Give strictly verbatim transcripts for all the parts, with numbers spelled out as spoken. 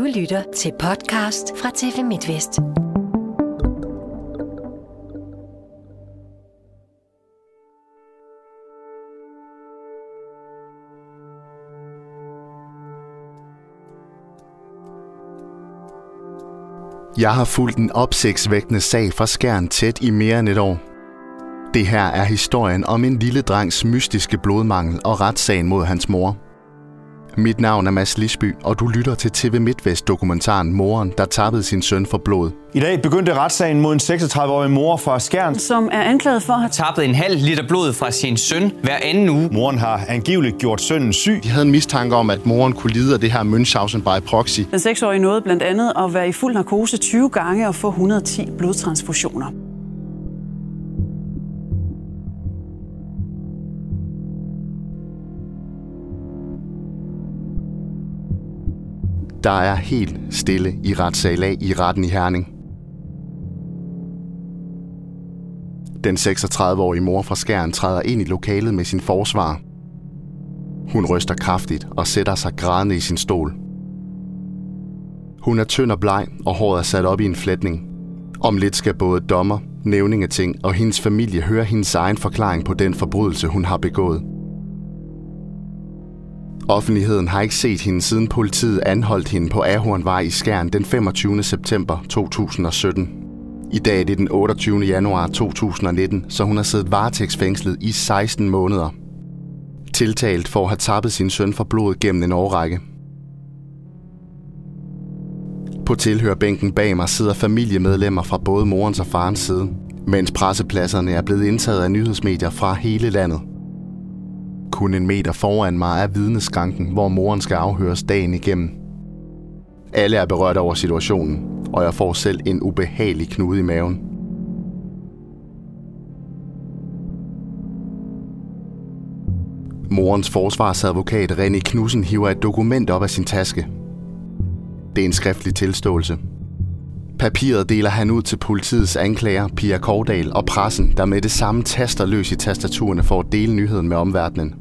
Du lytter til podcast fra T V MidtVest. Jeg har fulgt en opsigtsvækkende sag fra Skjern tæt i mere end et år. Det her er historien om en lille drengs mystiske blodmangel og retssagen mod hans mor. Mit navn er Mads Lisby, og du lytter til T V MidtVest-dokumentaren Moren, der tappede sin søn for blod. I dag begyndte retssagen mod en seksogtredive-årig mor fra Skjern, som er anklaget for at have tappet en halv liter blod fra sin søn hver anden uge. Moren har angiveligt gjort sønnen syg. De havde en mistanke om, at moren kunne lide af det her Münchhausen by proxy. Den seksårige nåede blandt andet at være i fuld narkose tyve gange og få et hundrede og ti blodtransfusioner. Der er helt stille i retssal A i retten i Herning. Den seksogtredive-årige mor fra Skjern træder ind i lokalet med sin forsvarer. Hun ryster kraftigt og sætter sig grædende i sin stol. Hun er tynd og bleg, og håret er sat op i en flætning. Om lidt skal både dommer, nævningeting og hendes familie høre hendes egen forklaring på den forbrydelse, hun har begået. Offentligheden har ikke set hende, siden politiet anholdt hende på Ahornvej i Skjern den femogtyvende september to tusind og sytten. I dag er det den otteogtyvende januar to tusind og nitten, så hun har siddet varetægtsfængslet i seksten måneder. Tiltalt for at have tappet sin søn for blod gennem en årrække. På tilhørbænken bag mig sidder familiemedlemmer fra både morens og farens side, mens pressepladserne er blevet indtaget af nyhedsmedier fra hele landet. Kun en meter foran mig er vidneskranken, hvor moren skal afhøres dagen igennem. Alle er berørt over situationen, og jeg får selv en ubehagelig knude i maven. Morens forsvarsadvokat René Knudsen hiver et dokument op af sin taske. Det er en skriftlig tilståelse. Papiret deler han ud til politiets anklager, Pia Kordahl, og pressen, der med det samme taster løs i tastaturerne for at dele nyheden med omverdenen.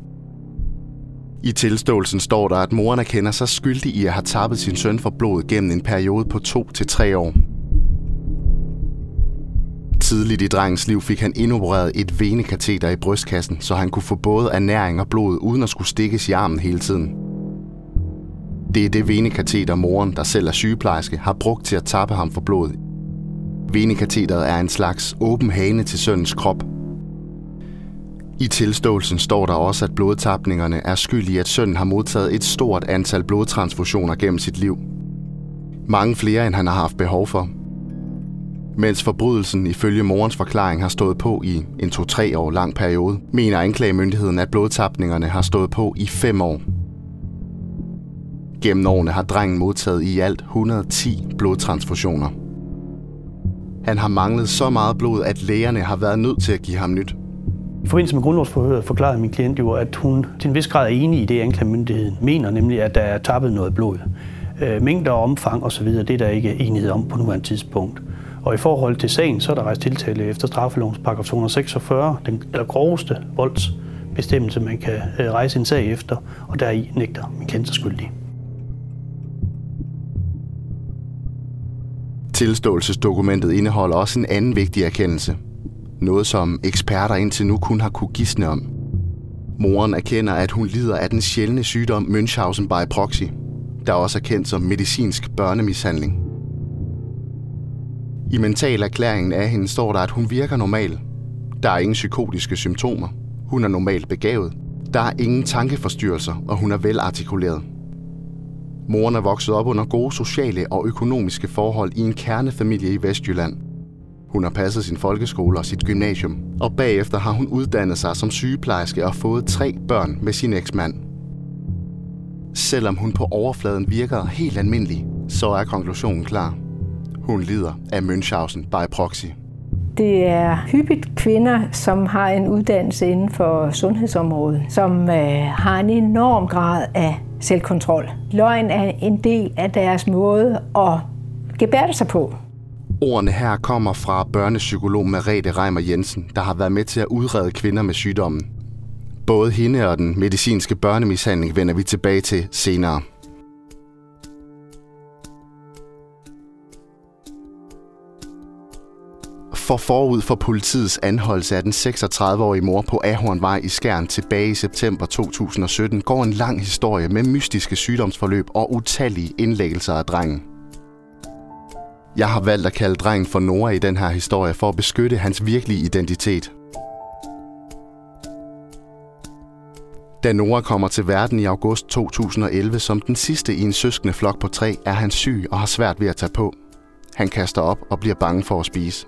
I tilståelsen står der, at moren erkender sig skyldig i at have tappet sin søn for blod gennem en periode på to til tre år. Tidligt i drengens liv fik han indopereret et venekateter i brystkassen, så han kunne få både ernæring og blod, uden at skulle stikkes i armen hele tiden. Det er det venekateter, moren, der selv er sygeplejerske, har brugt til at tappe ham for blod. Venekateteret er en slags åben hane til sønnens krop. I tilståelsen står der også, at blodtapningerne er skyld i, at sønnen har modtaget et stort antal blodtransfusioner gennem sit liv. Mange flere, end han har haft behov for. Mens forbrydelsen ifølge morens forklaring har stået på i en to-tre år lang periode, mener anklagemyndigheden, at blodtapningerne har stået på i fem år. Gennem årene har drengen modtaget i alt et hundrede og ti blodtransfusioner. Han har manglet så meget blod, at lægerne har været nødt til at give ham nyt. I forbindelse med grundlovsforhøret forklarede min klient jo, at hun til en vis grad er enig i det, anklagemyndigheden mener, nemlig at der er tappet noget blod. Mængder og omfang osv., det er der ikke enighed om på nuværende tidspunkt. Og i forhold til sagen, så er der rejst tiltale efter straffelovens paragraf to hundrede og seksogfyrre, den groveste voldsbestemmelse, man kan rejse en sag efter, og deri nægter min klient sig skyldig. Tilståelsesdokumentet indeholder også en anden vigtig erkendelse. Noget, som eksperter indtil nu kun har kunne gisne om. Moren erkender, at hun lider af den sjældne sygdom Münchhausen by proxy, der også er kendt som medicinsk børnemishandling. I mentalerklæringen af hende står der, at hun virker normal. Der er ingen psykotiske symptomer. Hun er normalt begavet. Der er ingen tankeforstyrrelser, og hun er velartikuleret. Moren er vokset op under gode sociale og økonomiske forhold i en kernefamilie i Vestjylland. Hun har passet sin folkeskole og sit gymnasium, og bagefter har hun uddannet sig som sygeplejerske og fået tre børn med sin eksmand. Selvom hun på overfladen virker helt almindelig, så er konklusionen klar. Hun lider af Münchhausen by proxy. Det er hyppigt kvinder, som har en uddannelse inden for sundhedsområdet, som øh, har en enorm grad af selvkontrol. Løgn er en del af deres måde at gebærde sig på. Ordene her kommer fra børnepsykolog Merete Reimer Jensen, der har været med til at udrede kvinder med sygdommen. Både hende og den medicinske børnemishandling vender vi tilbage til senere. for forud for politiets anholdelse af den seksogtredive-årige mor på Ahornvej i Skjern tilbage i september to tusind og sytten går en lang historie med mystiske sygdomsforløb og utallige indlæggelser af drengen. Jeg har valgt at kalde drengen for Nora i den her historie for at beskytte hans virkelige identitet. Da Nora kommer til verden i august to tusind og elleve som den sidste i en søskende flok på tre, er han syg og har svært ved at tage på. Han kaster op og bliver bange for at spise.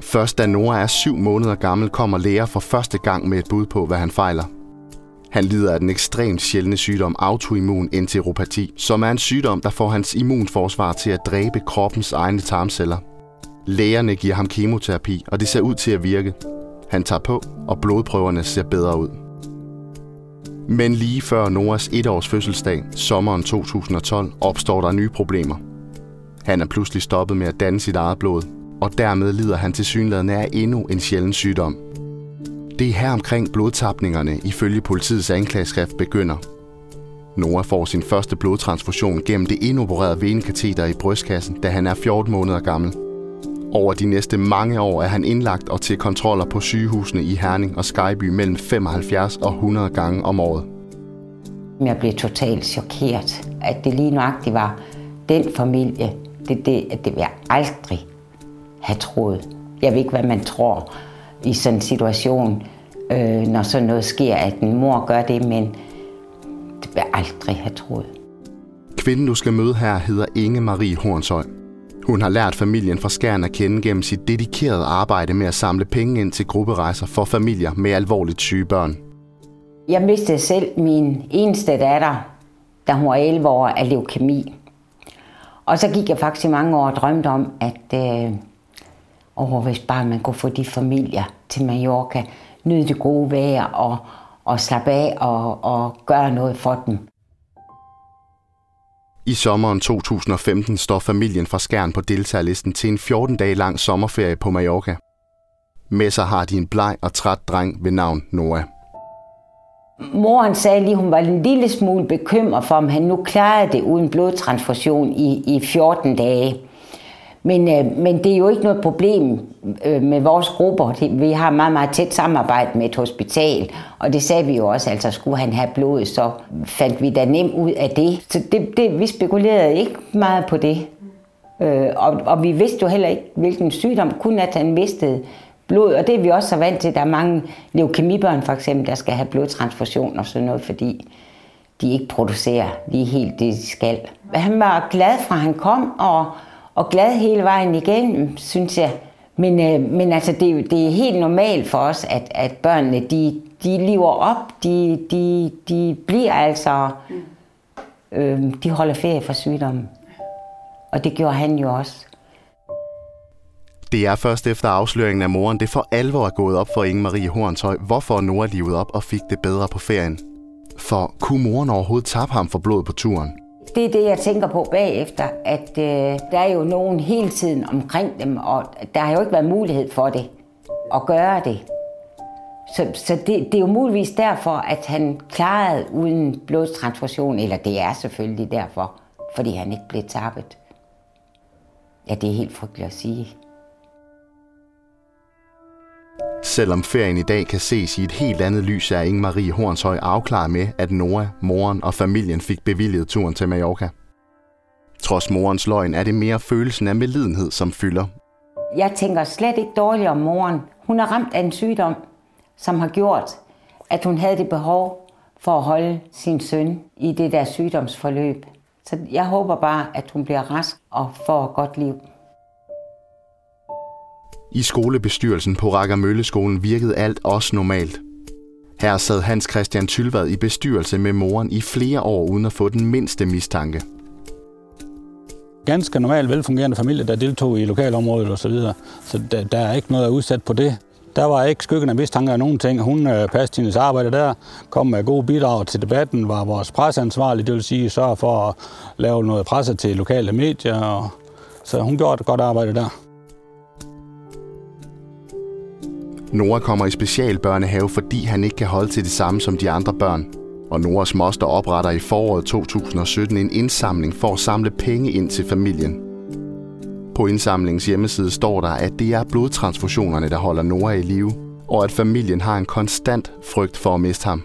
Først da Nora er syv måneder gammel, kommer læger for første gang med et bud på, hvad han fejler. Han lider af den ekstremt sjældne sygdom autoimmun enteropati, som er en sygdom, der får hans immunforsvar til at dræbe kroppens egne tarmceller. Lægerne giver ham kemoterapi, og det ser ud til at virke. Han tager på, og blodprøverne ser bedre ud. Men lige før Noras etårs fødselsdag, sommeren to tusind og tolv, opstår der nye problemer. Han er pludselig stoppet med at danne sit eget blod, og dermed lider han tilsyneladende af endnu en sjælden sygdom. Det er her omkring blodtapningerne ifølge politiets anklageskrift begynder. Nora får sin første blodtransfusion gennem det inopererede venekateter i brystkassen, da han er fjorten måneder gammel. Over de næste mange år er han indlagt og til kontroller på sygehusene i Herning og Skejby mellem femoghalvfjerds og hundrede gange om året. Jeg blev totalt chokeret, at det lige nøjagtigt var den familie, det, det, at det vil jeg aldrig have troet. Jeg ved ikke, hvad man tror i sådan en situation, øh, når sådan noget sker, at en mor gør det, men det vil jeg aldrig have troet. Kvinden, du skal møde her, hedder Inge Marie Hornshøi. Hun har lært familien fra Skjern at kende gennem sit dedikerede arbejde med at samle penge ind til grupperejser for familier med alvorligt syge børn. Jeg mistede selv min eneste datter, da hun var elleve år, af leukemi. Og så gik jeg faktisk i mange år og drømte om, at øh, åh, hvis bare man kunne få de familier til Mallorca, nyde det gode vejr og, og slappe af og, og gøre noget for dem. I sommeren to tusind og femten står familien fra Skjern på deltagerlisten til en fjorten dage lang sommerferie på Mallorca. Med sig har de en bleg og træt dreng ved navn Nora. Moren sagde lige, hun var en lille smule bekymret for, om han nu klarede det uden blodtransfusion i, i fjorten dage. Men, øh, men det er jo ikke noget problem øh, med vores grupper. Vi har meget, meget tæt samarbejde med et hospital, og det sagde vi jo også, altså skulle han have blod, så fandt vi da nemt ud af det. Så det, det, vi spekulerede ikke meget på det, øh, og, og vi vidste jo heller ikke, hvilken sygdom, kun at han mistede blod, og det er vi også så vant til. Der er mange leukemibørn for eksempel, der skal have blodtransfusion og sådan noget, fordi de ikke producerer lige helt det, de skal. Han var glad fra han kom, og Og glad hele vejen igennem, synes jeg. Men, øh, men altså, det, det er helt normalt for os, at, at børnene, de, de lever op. De, de, de bliver altså... Øh, de holder ferie fra sygdommen. Og det gjorde han jo også. Det er først efter afsløringen af moren, det for alvor er gået op for Inge Marie Hornshøi, hvorfor Nora livede op og fik det bedre på ferien. For kunne moren overhovedet tabe ham for blod på turen? Det er det, jeg tænker på bagefter, at øh, der er jo nogen hele tiden omkring dem, og der har jo ikke været mulighed for det, at gøre det. Så, så det, det er jo muligvis derfor, at han klarede uden blodtransfusion, eller det er selvfølgelig derfor, fordi han ikke blev tappet. Ja, det er helt frygteligt at sige. Selvom ferien i dag kan ses i et helt andet lys, er Inge Marie Hornshøi afklaret med, at Nora, moren og familien fik bevilget turen til Mallorca. Trods morens løgn er det mere følelsen af medlidenhed, som fylder. Jeg tænker slet ikke dårligt om moren. Hun er ramt af en sygdom, som har gjort, at hun havde det behov for at holde sin søn i det der sygdomsforløb. Så jeg håber bare, at hun bliver rask og får et godt liv. I skolebestyrelsen på Rækker Mølleskolen virkede alt også normalt. Her sad Hans Christian Thylvad i bestyrelse med moren i flere år uden at få den mindste mistanke. Ganske normal, velfungerende familie, der deltog i lokalområdet osv., så, så der, der er ikke noget at udsætte på det. Der var ikke skyggen af mistanke af nogen ting. Hun øh, passede hendes arbejde der, kom med gode bidrag til debatten, var vores presseansvarlig, det vil sige sørge for at lave noget presse til lokale medier. Og, så hun gjorde et godt arbejde der. Nora kommer i specialbørnehave, fordi han ikke kan holde til det samme som de andre børn. Og Noras moster opretter i foråret to tusind og sytten en indsamling for at samle penge ind til familien. På indsamlingens hjemmeside står der, at det er blodtransfusionerne, der holder Nora i live, og at familien har en konstant frygt for at miste ham.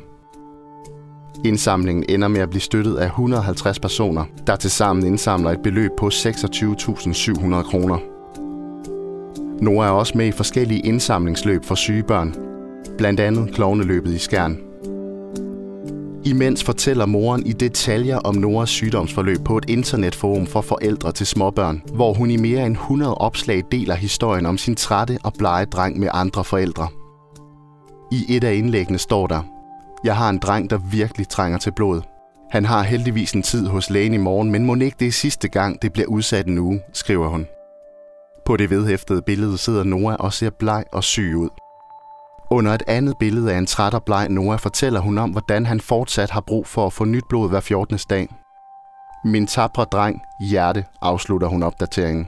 Indsamlingen ender med at blive støttet af et hundrede og halvtreds personer, der tilsammen indsamler et beløb på seksogtyve tusind syv hundrede kroner. Nora er også med i forskellige indsamlingsløb for syge børn, blandt andet klovneløbet i Skjern. Imens fortæller moren i detaljer om Noras sygdomsforløb på et internetforum for forældre til småbørn, hvor hun i mere end hundrede opslag deler historien om sin trætte og blege dreng med andre forældre. I et af indlæggene står der: "Jeg har en dreng, der virkelig trænger til blod. Han har heldigvis en tid hos lægen i morgen, men mon ikke det er sidste gang, det bliver udsat en uge", skriver hun. På det vedhæftede billede sidder Nora og ser bleg og syg ud. Under et andet billede af en træt og bleg Nora fortæller hun om, hvordan han fortsat har brug for at få nyt blod hver fjortende dag. "Min tapre dreng, hjerte", afslutter hun opdateringen.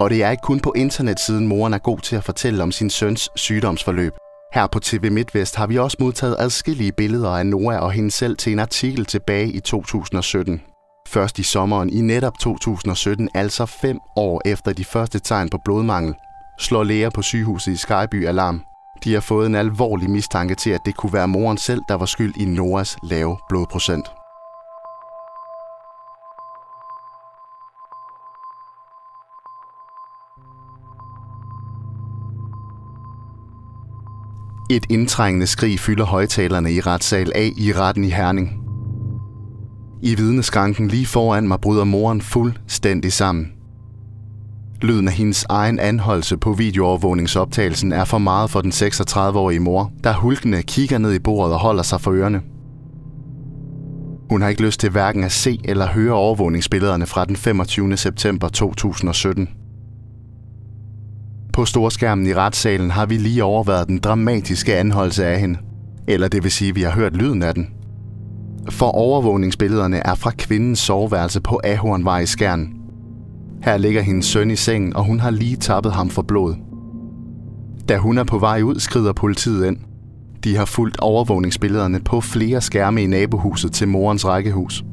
Og det er ikke kun på internetsiden, moren er god til at fortælle om sin søns sygdomsforløb. Her på T V MidtVest har vi også modtaget adskillige billeder af Nora og hende selv til en artikel tilbage i to tusind og sytten. Først i sommeren i netop to tusind og sytten, altså fem år efter de første tegn på blodmangel, slår læger på sygehuset i Skejby alarm. De har fået en alvorlig mistanke til, at det kunne være moren selv, der var skyld i Noras lave blodprocent. Et indtrængende skrig fylder højtalerne i retssal A i retten i Herning. I vidneskranken lige foran mig bryder moren fuldstændig sammen. Lyden af hendes egen anholdelse på videoovervågningsoptagelsen er for meget for den seksogtredive-årige mor, der hulkende kigger ned i bordet og holder sig for ørerne. Hun har ikke lyst til hverken at se eller høre overvågningsbillederne fra den femogtyvende september to tusind og sytten. På storskærmen i retssalen har vi lige overværet den dramatiske anholdelse af hende. Eller det vil sige, at vi har hørt lyden af den. For overvågningsbillederne er fra kvindens soveværelse på Ahornvej i Skjern. Her ligger hendes søn i sengen, og hun har lige tappet ham for blod. Da hun er på vej ud, skrider politiet ind. De har fulgt overvågningsbillederne på flere skærme i nabohuset til morens rækkehus.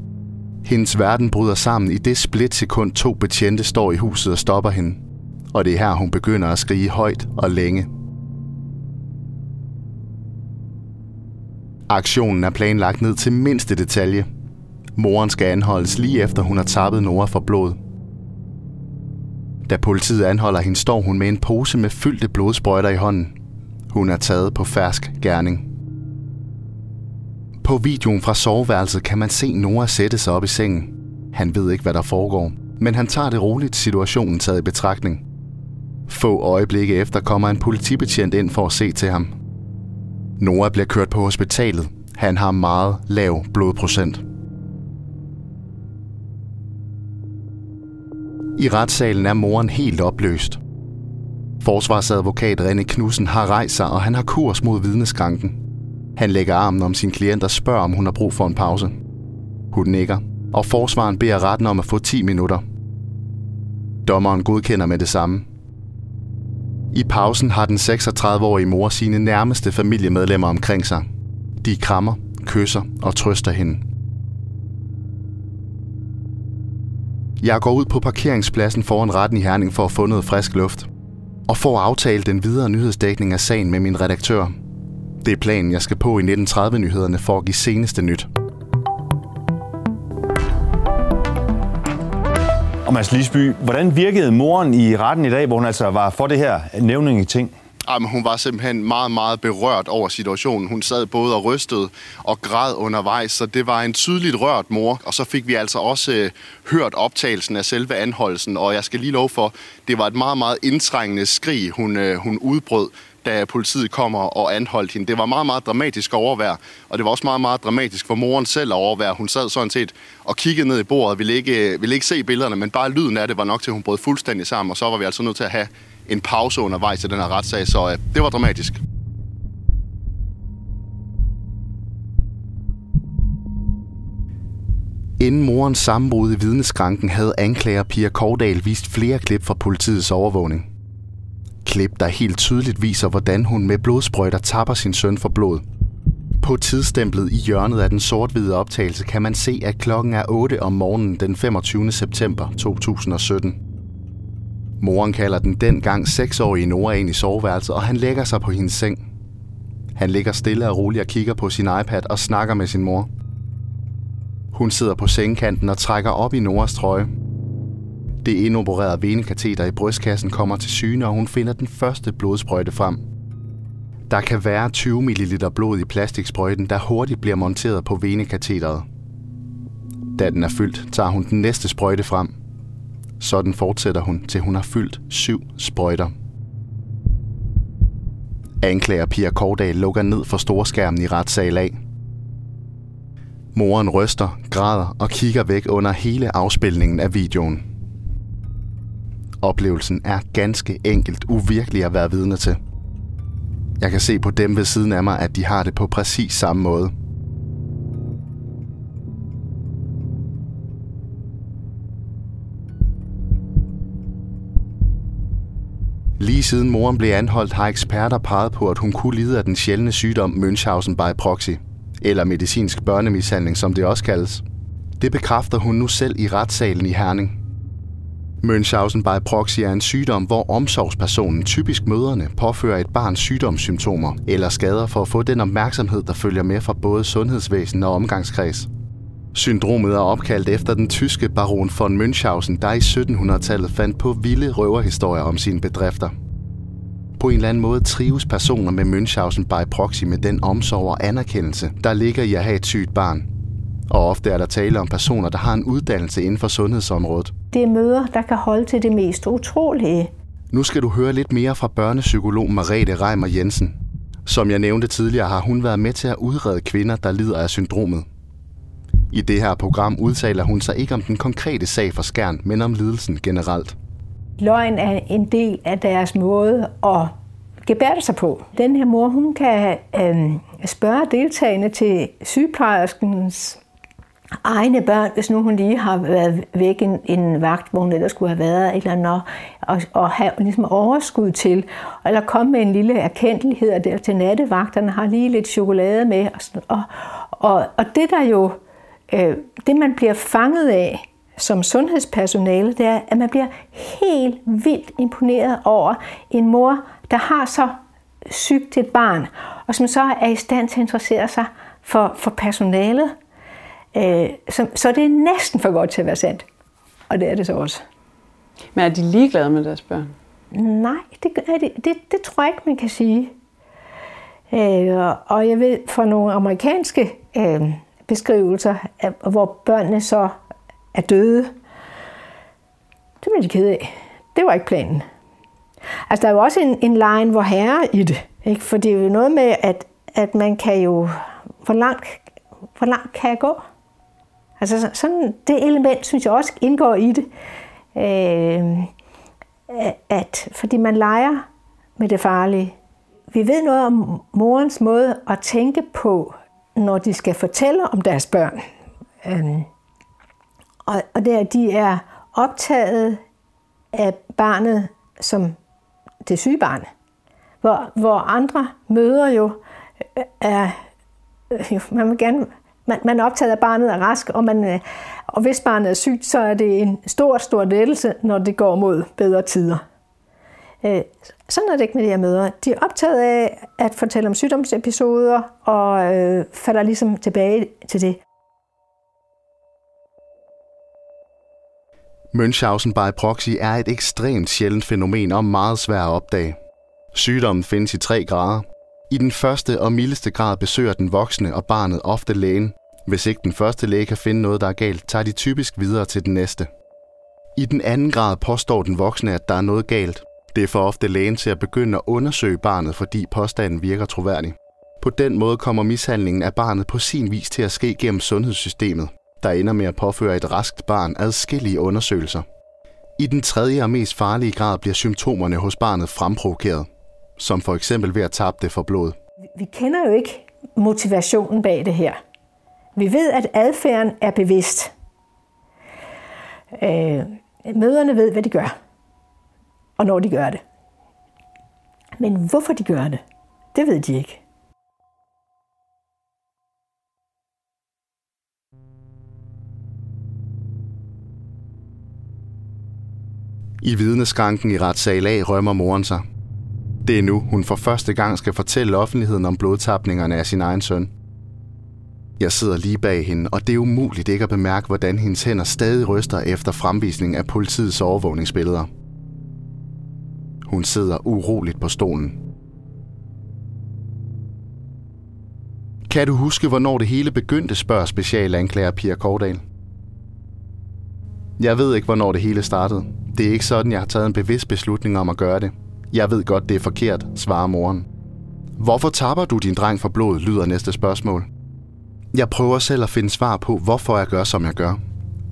Hendes verden bryder sammen i det splitsekund, to betjente står i huset og stopper hende. Og det er her, hun begynder at skrige højt og længe. Aktionen er planlagt ned til mindste detalje. Moren skal anholdes lige efter, hun har tappet Nora for blod. Da politiet anholder hende, står hun med en pose med fyldte blodsprøjter i hånden. Hun er taget på fersk gerning. På videoen fra soveværelset kan man se Nora sætte sig op i sengen. Han ved ikke, hvad der foregår, men han tager det roligt, situationen taget i betragtning. Få øjeblikke efter kommer en politibetjent ind for at se til ham. Nora bliver kørt på hospitalet. Han har meget lav blodprocent. I retssalen er moren helt opløst. Forsvarsadvokat René Knudsen har rejst sig, og han har kurs mod vidneskranken. Han lægger armen om sin klient og spørger, om hun har brug for en pause. Hun nikker, og forsvaren beder retten om at få ti minutter. Dommeren godkender med det samme. I pausen har den seksogtredive-årige mor sine nærmeste familiemedlemmer omkring sig. De krammer, kysser og trøster hende. Jeg går ud på parkeringspladsen foran retten i Herning for at få noget frisk luft, og får aftalt den videre nyhedsdækning af sagen med min redaktør. Det er planen, jeg skal på i nitten tredive-nyhederne for at give seneste nyt. Og Mads Lisby, hvordan virkede moren i retten i dag, hvor hun altså var for det her nævning i ting? Jamen, hun var simpelthen meget, meget berørt over situationen. Hun sad både og rystede og græd undervejs, så det var en tydeligt rørt mor. Og så fik vi altså også øh, hørt optagelsen af selve anholdelsen, og jeg skal lige love for, det var et meget, meget indtrængende skrig, hun, øh, hun udbrød, da politiet kommer og anholdt hende. Det var meget, meget dramatisk overvær, og det var også meget, meget dramatisk for moren selv at overvære. Hun sad sådan set og kiggede ned i bordet, ville ikke, ville ikke se billederne, men bare lyden af det var nok til, at hun brød fuldstændig sammen, og så var vi altså nødt til at have en pause undervejs i den her retssag, så øh, det var dramatisk. Inden morens sammenbrud i vidneskranken havde anklager Pia Kordahl vist flere klip fra politiets overvågning. Klip, der helt tydeligt viser, hvordan hun med blodsprøjter tapper sin søn for blod. På tidsstemplet i hjørnet af den sort-hvide optagelse kan man se, at klokken er otte om morgenen den femogtyvende september to tusind og sytten. Moren kalder den dengang seksårige Nora ind i soveværelset, og han lægger sig på hendes seng. Han ligger stille og roligt og kigger på sin iPad og snakker med sin mor. Hun sidder på sengekanten og trækker op i Noras trøje. Det indopererede venekateter i brystkassen kommer til syne, og hun finder den første blodsprøjte frem. Der kan være tyve milliliter blod i plastiksprøjten, der hurtigt bliver monteret på venekateteret. Da den er fyldt, tager hun den næste sprøjte frem. Sådan fortsætter hun, til hun har fyldt syv sprøjter. Anklager Pia Kordahl lukker ned for storskærmen i retssal A. Moren ryster, græder og kigger væk under hele afspilningen af videoen. Oplevelsen er ganske enkelt uvirkelig at være vidne til. Jeg kan se på dem ved siden af mig, at de har det på præcis samme måde. Lige siden moren blev anholdt, har eksperter peget på, at hun kunne lide af den sjældne sygdom Münchhausen by proxy, eller medicinsk børnemishandling, som det også kaldes. Det bekræfter hun nu selv i retssalen i Herning. Münchhausen by proxy er en sygdom, hvor omsorgspersonen, typisk mødrene, påfører et barns sygdomssymptomer eller skader for at få den opmærksomhed, der følger med fra både sundhedsvæsen og omgangskreds. Syndromet er opkaldt efter den tyske baron von Münchhausen, der i sytten hundrede-tallet fandt på vilde røverhistorier om sine bedrifter. På en eller anden måde trives personer med Münchhausen by proxy med den omsorg og anerkendelse, der ligger i at have et sygt barn. Og ofte er der tale om personer, der har en uddannelse inden for sundhedsområdet. Det er møder, der kan holde til det mest utrolige. Nu skal du høre lidt mere fra børnepsykolog Merete Reimer Jensen. Som jeg nævnte tidligere, har hun været med til at udrede kvinder, der lider af syndromet. I det her program udtaler hun sig ikke om den konkrete sag for Skjern, men om lidelsen generelt. Løgn er en del af deres måde at gebærde sig på. Den her mor, hun kan øh, spørge deltagerne til sygeplejerskens egne børn, hvis nu hun lige har været væk en, en vagt, hvor hun ellers skulle have været, eller noget, og, og have ligesom overskud til, eller komme med en lille erkendelighed, og der til nattevagterne har lige lidt chokolade med. Og, sådan, og, og, og det der jo, øh, det man bliver fanget af som sundhedspersonale, det er, at man bliver helt vildt imponeret over en mor, der har så sygt et barn, og som så er i stand til at interessere sig for, for personalet. Øh, så, så det er næsten for godt til at være sandt. Og det er det så også. Men er de ligeglade med deres børn? Nej, det, det, det, det tror jeg ikke, man kan sige. Øh, og jeg ved fra nogle amerikanske øh, beskrivelser, hvor børnene så er døde, det blev de ked af. Det var ikke planen. Altså, der er jo også en, en line, hvor herre i det. Ikke? For det er jo noget med, at, at man kan jo... Hvor langt, hvor langt kan jeg gå? Altså, sådan det element, synes jeg også indgår i det. Øh, at, fordi man leger med det farlige. Vi ved noget om morens måde at tænke på, når de skal fortælle om deres børn. Øh, og, og det er, at de er optaget af barnet som det syge barn, hvor, hvor andre møder jo er, man vil gerne, man, man er optaget af barnet er rask, og, man, og hvis barnet er sygt, så er det en stor, stor lettelse, når det går mod bedre tider. Sådan er det ikke med de her møder. De er optaget af at fortælle om sygdomsepisoder, og øh, falder ligesom tilbage til det. Münchhausen by proxy er et ekstremt sjældent fænomen og meget svært at opdage. Sygdommen findes i tre grader. I den første og mildeste grad besøger den voksne og barnet ofte lægen. Hvis ikke den første læge kan finde noget, der er galt, tager de typisk videre til den næste. I den anden grad påstår den voksne, at der er noget galt. Det får ofte lægen til at begynde at undersøge barnet, fordi påstanden virker troværdig. På den måde kommer mishandlingen af barnet på sin vis til at ske gennem sundhedssystemet, der ender med at påføre et raskt barn adskillige undersøgelser. I den tredje og mest farlige grad bliver symptomerne hos barnet fremprovokeret, som for eksempel ved at tabe det for blod. Vi kender jo ikke motivationen bag det her. Vi ved, at adfærden er bevidst. Øh, mødrene ved, hvad de gør, og når de gør det. Men hvorfor de gør det, det ved de ikke. I vidneskranken i retssal A rømmer moren sig. Det er nu, hun for første gang skal fortælle offentligheden om blodtapningerne af sin egen søn. Jeg sidder lige bag hende, og det er umuligt ikke at bemærke, hvordan hendes hænder stadig ryster efter fremvisning af politiets overvågningsbilleder. Hun sidder uroligt på stolen. Kan du huske, hvornår det hele begyndte, spørger specialanklager Pia Kordahl. Jeg ved ikke, hvornår det hele startede. Det er ikke sådan, jeg har taget en bevidst beslutning om at gøre det. Jeg ved godt, det er forkert, svarer moren. Hvorfor tapper du din dreng for blod, lyder næste spørgsmål. Jeg prøver selv at finde svar på, hvorfor jeg gør, som jeg gør.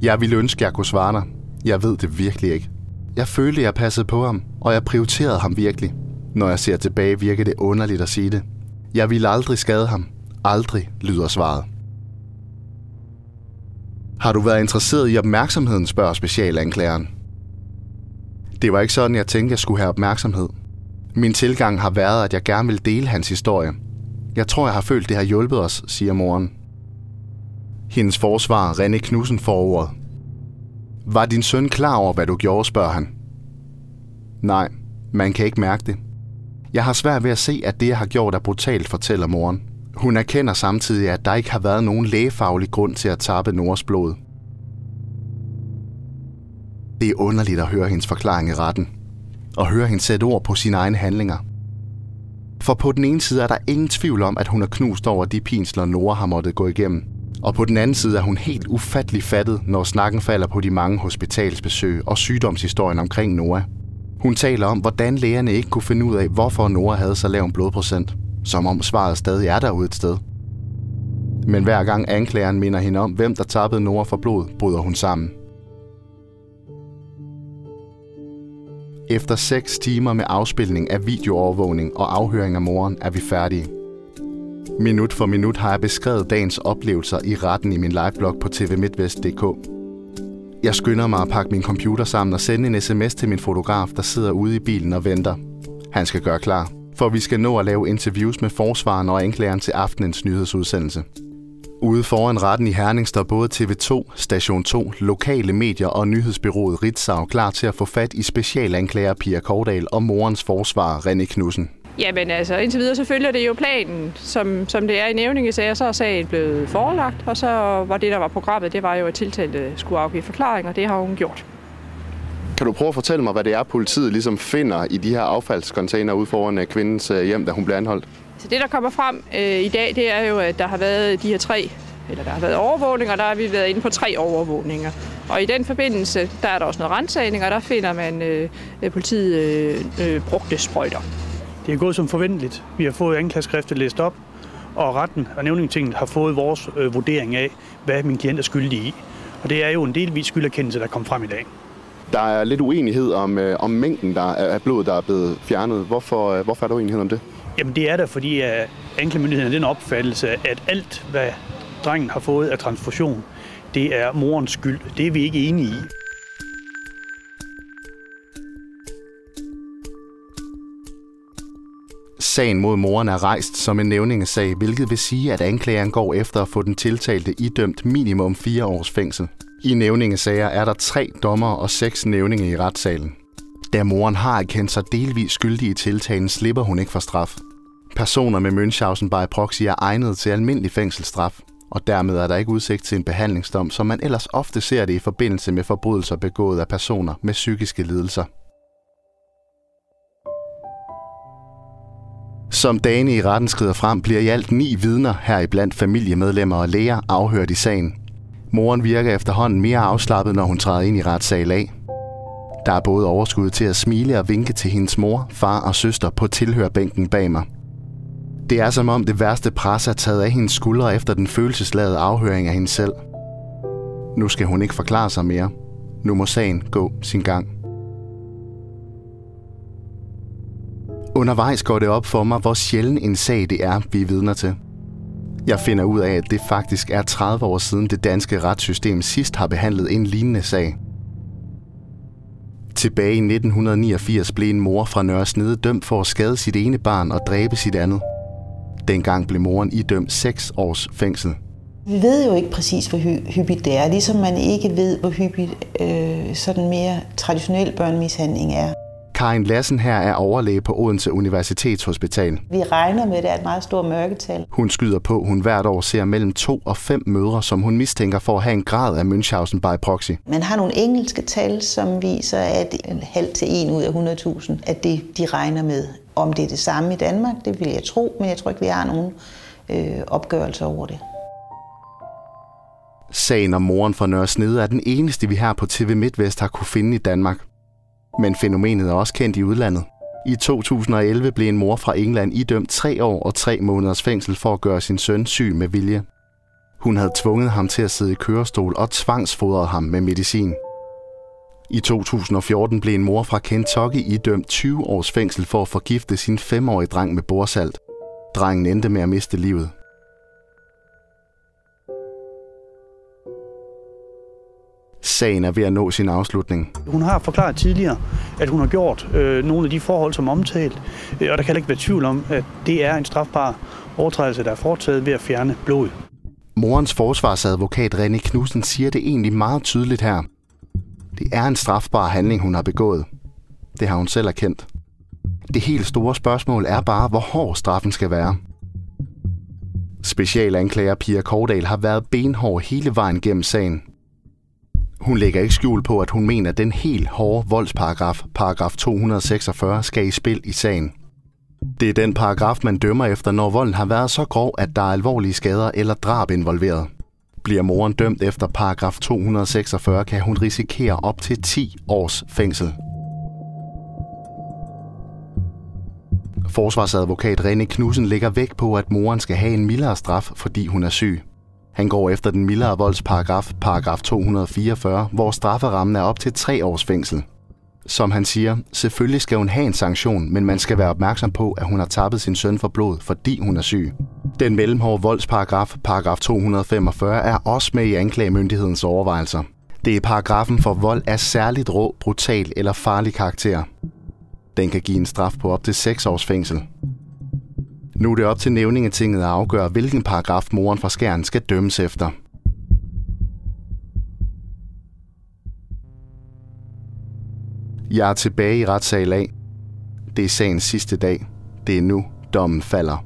Jeg ville ønske, jeg kunne svare dig. Jeg ved det virkelig ikke. Jeg følte, jeg passede på ham, og jeg prioriterede ham virkelig. Når jeg ser tilbage, virker det underligt at sige det. Jeg ville aldrig skade ham. Aldrig, lyder svaret. Har du været interesseret i opmærksomheden, spørger specialanklageren. Det var ikke sådan, jeg tænkte, jeg skulle have opmærksomhed. Min tilgang har været, at jeg gerne vil dele hans historie. Jeg tror, jeg har følt, det har hjulpet os, siger moren. Hendes forsvarer, René Knudsen, får ordet. Var din søn klar over, hvad du gjorde, spørger han. Nej, man kan ikke mærke det. Jeg har svært ved at se, at det, jeg har gjort, er brutalt, fortæller moren. Hun erkender samtidig, at der ikke har været nogen lægefaglig grund til at tappe Noras blod. Det er underligt at høre hendes forklaring i retten, og høre hende sætte ord på sine egne handlinger. For på den ene side er der ingen tvivl om, at hun er knust over de pinsler, Nora har måttet gå igennem. Og på den anden side er hun helt ufattelig fattet, når snakken falder på de mange hospitalsbesøg og sygdomshistorien omkring Nora. Hun taler om, hvordan lægerne ikke kunne finde ud af, hvorfor Nora havde så lav en blodprocent. Som om svaret stadig er derude et sted. Men hver gang anklageren minder hende om, hvem der tappede Nora for blod, bryder hun sammen. Efter seks timer med afspilning af videoovervågning og afhøring af moren, er vi færdige. Minut for minut har jeg beskrevet dagens oplevelser i retten i min liveblog på t v midtvest punktum d k. Jeg skynder mig at pakke min computer sammen og sende en sms til min fotograf, der sidder ude i bilen og venter. Han skal gøre klar, for vi skal nå at lave interviews med forsvareren og anklageren til aftenens nyhedsudsendelse. Ude foran retten i Herning står både T V to, Station to, lokale medier og nyhedsbyrået Ritzau klar til at få fat i specialanklager Pia Kordahl og morens forsvarer René Knudsen. Jamen altså, indtil videre så følger det jo planen, som, som det er i nævningesager, så er sagen blevet forelagt, og så var det, der var programmet, det var jo, at tiltalte skulle afgive forklaring, og det har hun gjort. Kan du prøve at fortælle mig, hvad det er, politiet ligesom finder i de her affaldscontainer ude foran kvindens hjem, da hun bliver anholdt? Så det, der kommer frem øh, i dag, det er jo, at der har været de her tre, eller der har været overvågninger, der har vi været inde på tre overvågninger. Og i den forbindelse, der er der også noget ransagning, og der finder man øh, politiet øh, øh, brugte sprøjter. Det er gået som forventeligt. Vi har fået anklageskriftet læst op, og retten og nævningetinget har fået vores øh, vurdering af, hvad min klient er skyldig i. Og det er jo en delvis skylderkendelse, der kom frem i dag. Der er lidt uenighed om, øh, om mængden der af blod, der er blevet fjernet. Hvorfor, øh, hvorfor er der uenighed om det? Jamen det er der, fordi øh, anklagemyndigheden har den opfattelse, at alt, hvad drengen har fået af transfusion, det er morens skyld. Det er vi ikke enige i. Sagen mod moren er rejst som en nævningesag, hvilket vil sige, at anklageren går efter at få den tiltalte idømt minimum fire års fængsel. I nævningesager er der tre dommere og seks nævninge i retssalen. Da moren har erkendt sig delvis skyldig i tiltalen, slipper hun ikke for straf. Personer med Münchhausen by proxy er egnet til almindelig fængselsstraf, og dermed er der ikke udsigt til en behandlingsdom, som man ellers ofte ser det i forbindelse med forbrydelser begået af personer med psykiske lidelser. Som dagene i retten skrider frem, bliver i alt ni vidner, heriblandt familiemedlemmer og læger, afhørt i sagen. Moren virker efterhånden mere afslappet, når hun træder ind i retssal A. Der er både overskud til at smile og vinke til hendes mor, far og søster på tilhørbænken bag mig. Det er som om det værste pres er taget af hendes skuldre efter den følelsesladede afhøring af hende selv. Nu skal hun ikke forklare sig mere. Nu må sagen gå sin gang. Undervejs går det op for mig, hvor sjælden en sag det er, vi er vidner til. Jeg finder ud af, at det faktisk er tredive år siden det danske retssystem sidst har behandlet en lignende sag. Tilbage i nitten niogfirs blev en mor fra Nørresnede dømt for at skade sit ene barn og dræbe sit andet. Dengang blev moren idømt seks års fængsel. Vi ved jo ikke præcis, hvor hy- hyppigt det er, ligesom man ikke ved, hvor hyppigt øh, sådan mere traditionel børnemishandling er. Karin Lassen her er overlæge på Odense Universitetshospital. Vi regner med, at det er et meget stort mørketal. Hun skyder på, hun hvert år ser mellem to og fem mødre, som hun mistænker for at have en grad af Münchhausen by proxy. Man har nogle engelske tal, som viser, at en halv til en ud af hundrede tusind, at det de regner med. Om det er det samme i Danmark, det vil jeg tro, men jeg tror ikke, vi har nogen øh, opgørelser over det. Sagen om moren fra Nørresnede er den eneste, vi her på T V MidtVest har kunne finde i Danmark. Men fænomenet er også kendt i udlandet. I to tusind og elleve blev en mor fra England idømt tre år og tre måneders fængsel for at gøre sin søn syg med vilje. Hun havde tvunget ham til at sidde i kørestol og tvangsfodret ham med medicin. I to tusind og fjorten blev en mor fra Kentucky idømt tyve års fængsel for at forgifte sin femårige dreng med bordsalt. Drengen endte med at miste livet. Sagen er ved at nå sin afslutning. Hun har forklaret tidligere, at hun har gjort øh, nogle af de forhold, som omtalt, øh, og der kan ikke være tvivl om, at det er en strafbar overtrædelse, der er foretaget ved at fjerne blod. Morens forsvarsadvokat René Knudsen siger det egentlig meget tydeligt her. Det er en strafbar handling, hun har begået. Det har hun selv erkendt. Det helt store spørgsmål er bare, hvor hård straffen skal være. Specialanklager Pia Kordahl har været benhård hele vejen gennem sagen. Hun lægger ikke skjul på, at hun mener, at den helt hårde voldsparagraf, paragraf to hundrede seksogfyrre, skal i spil i sagen. Det er den paragraf, man dømmer efter, når volden har været så grov, at der er alvorlige skader eller drab involveret. Bliver moren dømt efter paragraf to hundrede seksogfyrre, kan hun risikere op til ti års fængsel. Forsvarsadvokat René Knudsen lægger vægt på, at moren skal have en mildere straf, fordi hun er syg. Han går efter den mildere voldsparagraf, paragraf to hundrede fireogfyrre, hvor strafferammen er op til tre års fængsel. Som han siger, selvfølgelig skal hun have en sanktion, men man skal være opmærksom på, at hun har tappet sin søn for blod, fordi hun er syg. Den mellemhårde voldsparagraf, paragraf to hundrede femogfyrre, er også med i anklagemyndighedens overvejelser. Det er paragrafen for vold af særligt rå, brutal eller farlig karakter. Den kan give en straf på op til seks års fængsel. Nu er det op til Nævningetinget at afgøre, hvilken paragraf moren fra Skjern skal dømmes efter. Jeg er tilbage i retssal af. Det er sagens sidste dag. Det er nu, dommen falder.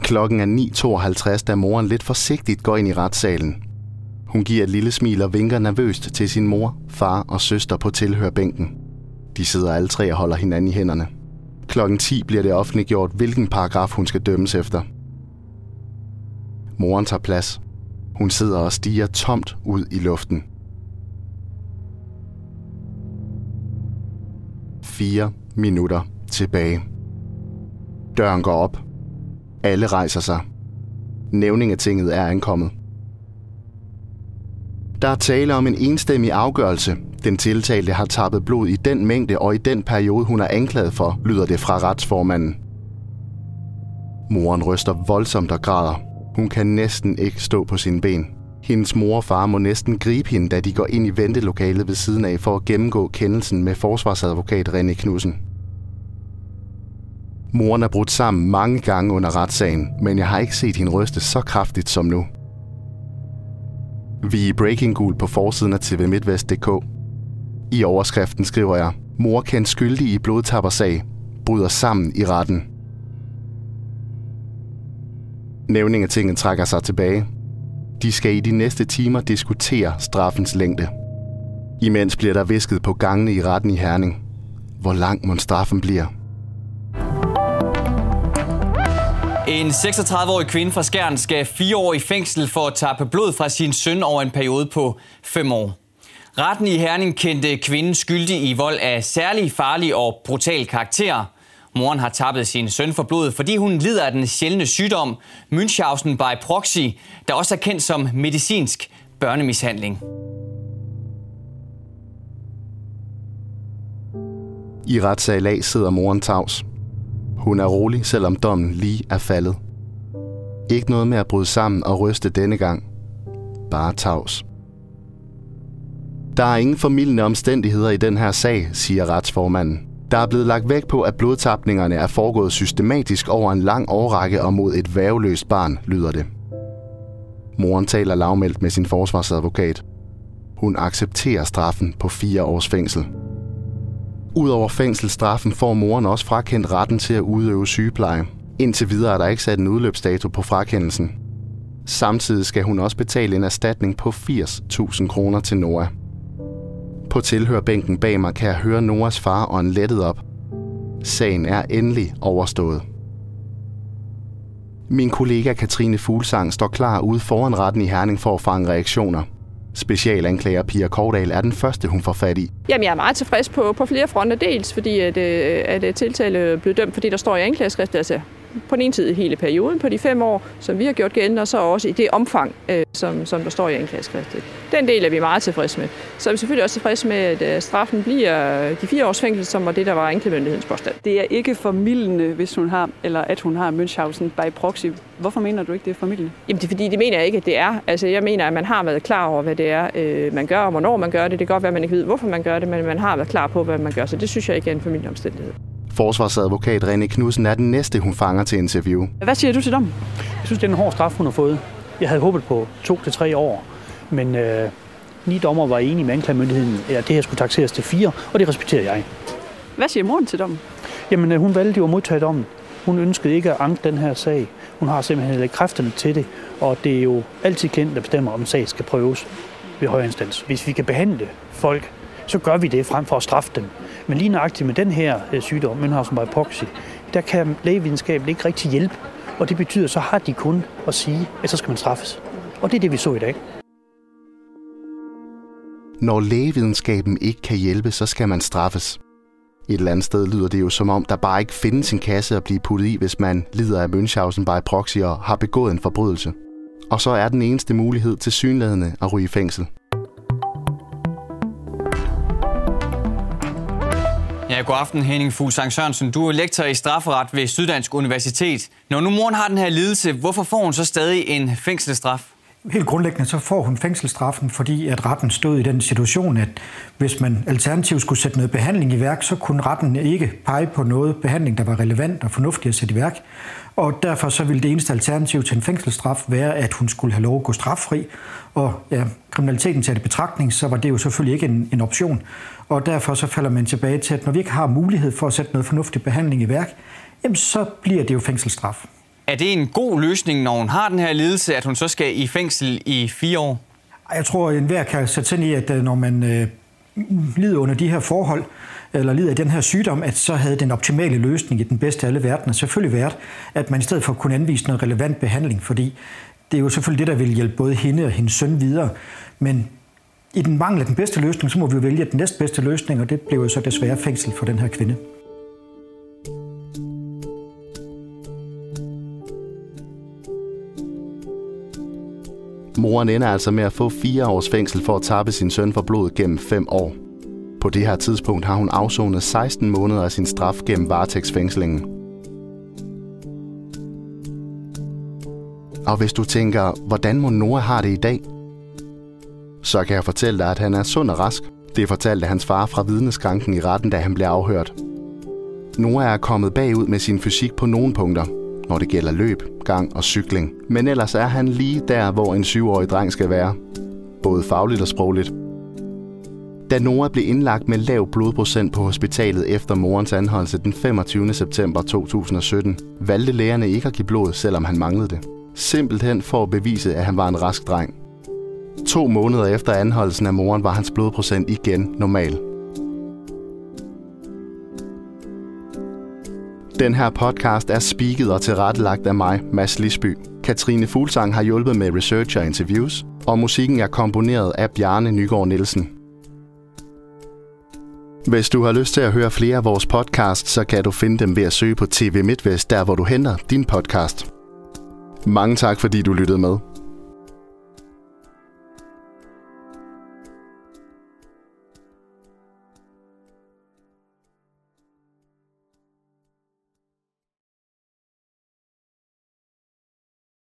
Klokken er ni tooghalvtreds, da moren lidt forsigtigt går ind i retssalen. Hun giver et lille smil og vinker nervøst til sin mor, far og søster på tilhørbænken. De sidder alle tre og holder hinanden i hænderne. Klokken ti bliver det offentliggjort, hvilken paragraf hun skal dømmes efter. Moren tager plads. Hun sidder og stiger tomt ud i luften. Fire minutter tilbage. Døren går op. Alle rejser sig. Nævningetinget er ankommet. Der er tale om en enstemmig afgørelse. Den tiltalte har tappet blod i den mængde og i den periode, hun er anklaget for, lyder det fra retsformanden. Moren ryster voldsomt og græder. Hun kan næsten ikke stå på sine ben. Hendes mor og far må næsten gribe hende, da de går ind i ventelokalet ved siden af for at gennemgå kendelsen med forsvarsadvokat René Knudsen. Moren er brudt sammen mange gange under retssagen, men jeg har ikke set hende ryste så kraftigt som nu. Vi er i Breaking Gul på forsiden af tvmidtvest punktum dk. I overskriften skriver jeg, mor kendt skyldig i blodtappersag, bryder sammen i retten. Nævningetinget trækker sig tilbage. De skal i de næste timer diskutere straffens længde. Imens bliver der hvisket på gangene i retten i Herning. Hvor lang mon straffen bliver? En seksogtredive-årig kvinde fra Skjern skal fire år i fængsel for at tappe blod fra sin søn over en periode på fem år. Retten i Herning kendte kvinden skyldig i vold af særlig farlig og brutal karakter. Moren har tappet sin søn for blod, fordi hun lider af den sjældne sygdom Münchhausen by proxy, der også er kendt som medicinsk børnemishandling. I retssal A sidder moren tavs. Hun er rolig, selvom dommen lige er faldet. Ikke noget med at bryde sammen og ryste denne gang. Bare tavs. Der er ingen formildende omstændigheder i den her sag, siger retsformanden. Der er blevet lagt vægt på, at blodtapningerne er foregået systematisk over en lang årrække og mod et værgeløst barn, lyder det. Moren taler lavmælt med sin forsvarsadvokat. Hun accepterer straffen på fire års fængsel. Udover fængselsstraffen får moren også frakendt retten til at udøve sygepleje. Indtil videre er der ikke sat en udløbsdato på frakendelsen. Samtidig skal hun også betale en erstatning på firs tusind kroner til Nora. På tilhørbænken bag mig kan jeg høre Noras far og en lettet op. Sagen er endelig overstået. Min kollega Katrine Fuglsang står klar ude foran retten i Herning for at fange reaktioner. Specialanklager Pia Kordahl er den første, hun får fat i. Jamen, jeg er meget tilfreds på, på flere fronter. Dels fordi, at, at tiltale blev dømt, fordi der står i anklageskriftet, altså på den ene side hele perioden på de fem år, som vi har gjort gældende, og så også i det omfang, som, som der står i anklageskriftet. Den del er vi meget tilfredse med. Så er vi selvfølgelig også tilfredse med, at straffen bliver de fire års fængsel, som var det, der var anklagemyndighedens påstand. Det er ikke formildende, hvis hun har, eller at hun har Münchhausen by proxy. Hvorfor mener du ikke, det er formildende? Jamen, det er fordi, det mener jeg ikke, at det er. Altså, jeg mener, at man har været klar over, hvad det er, øh, man gør, og hvornår man gør det. Det kan godt være, at man ikke ved, hvorfor man gør det, men man har været klar på, hvad man gør. Så det synes jeg ikke er en formildende omstændighed. Forsvarsadvokat René Knudsen er den næste, hun fanger til interview. Hvad siger du til dem? Jeg synes, det er en hård straf, hun har fået. Jeg havde håbet på to til tre år, men øh, ni dommer var enige med anklagemyndigheden, at det her skulle takseres til fire, og det respekterer jeg. Hvad siger moren til dommen? Jamen, øh, hun valgte jo at modtage dommen. Hun ønskede ikke at anke den her sag. Hun har simpelthen ikke kræfterne til det, og det er jo altid kendt, der bestemmer, om en sag skal prøves ved højere instans. Hvis vi kan behandle folk, så gør vi det frem for at straffe dem. Men lige nøjagtigt med den her sygdom, Münchhausen by proxy, der kan lægevidenskaben ikke rigtig hjælpe. Og det betyder, så har de kun at sige, at så skal man straffes. Og det er det, vi så i dag. Når lægevidenskaben ikke kan hjælpe, så skal man straffes. Et eller andet sted lyder det jo som om, der bare ikke findes en kasse at blive puttet i, hvis man lider af Münchhausen by proxy og har begået en forbrydelse. Og så er den eneste mulighed til synlædende at ryge i fængsel. Ja, god aften, Henning Fuglsang Sørensen. Du er lektor i strafferet ved Syddansk Universitet. Når nu moren har den her lidelse, hvorfor får hun så stadig en fængselsstraf? Helt grundlæggende så får hun fængselsstraffen, fordi at retten stod i den situation, at hvis man alternativt skulle sætte noget behandling i værk, så kunne retten ikke pege på noget behandling, der var relevant og fornuftig at sætte i værk. Og derfor så ville det eneste alternativ til en fængselsstraf være, at hun skulle have lov at gå straffri. Og ja, kriminaliteten taget i betragtning, så var det jo selvfølgelig ikke en, en option. Og derfor så falder man tilbage til, at når vi ikke har mulighed for at sætte noget fornuftig behandling i værk, jamen så bliver det jo fængselsstraf. Er det en god løsning, når hun har den her lidelse, at hun så skal i fængsel i fire år? Jeg tror, at enhver kan sætte sig ind i, at når man øh, lider under de her forhold, eller lider af den her sygdom, at så havde den optimale løsning i den bedste af alle verdener selvfølgelig været, at man i stedet for kunne anvise noget relevant behandling, fordi det er jo selvfølgelig det, der vil hjælpe både hende og hendes søn videre. Men i den mangel af den bedste løsning, så må vi jo vælge den næstbedste løsning, og det blev jo så desværre fængsel for den her kvinde. Moren ender altså med at få fire års fængsel for at tappe sin søn for blod gennem fem år. På det her tidspunkt har hun afsonet seksten måneder af sin straf gennem varetægtsfængslingen. Og hvis du tænker, hvordan må Nora har det i dag? Så kan jeg fortælle dig, at han er sund og rask. Det fortalte hans far fra vidneskranken i retten, da han blev afhørt. Nora er kommet bagud med sin fysik på nogle punkter, når det gælder løb, gang og cykling. Men ellers er han lige der, hvor en syvårig dreng skal være. Både fagligt og sprogligt. Da Nora blev indlagt med lav blodprocent på hospitalet efter morens anholdelse den femogtyvende september to tusind og sytten, valgte lægerne ikke at give blod, selvom han manglede det. Simpelthen for at bevise, at han var en rask dreng. To måneder efter anholdelsen af moren var hans blodprocent igen normal. Den her podcast er speaket og tilrettelagt af mig, Mads Lisby. Katrine Fuglsang har hjulpet med research og interviews, og musikken er komponeret af Bjarne Nygaard Nielsen. Hvis du har lyst til at høre flere af vores podcasts, så kan du finde dem ved at søge på T V MidtVest, der hvor du henter din podcast. Mange tak, fordi du lyttede med.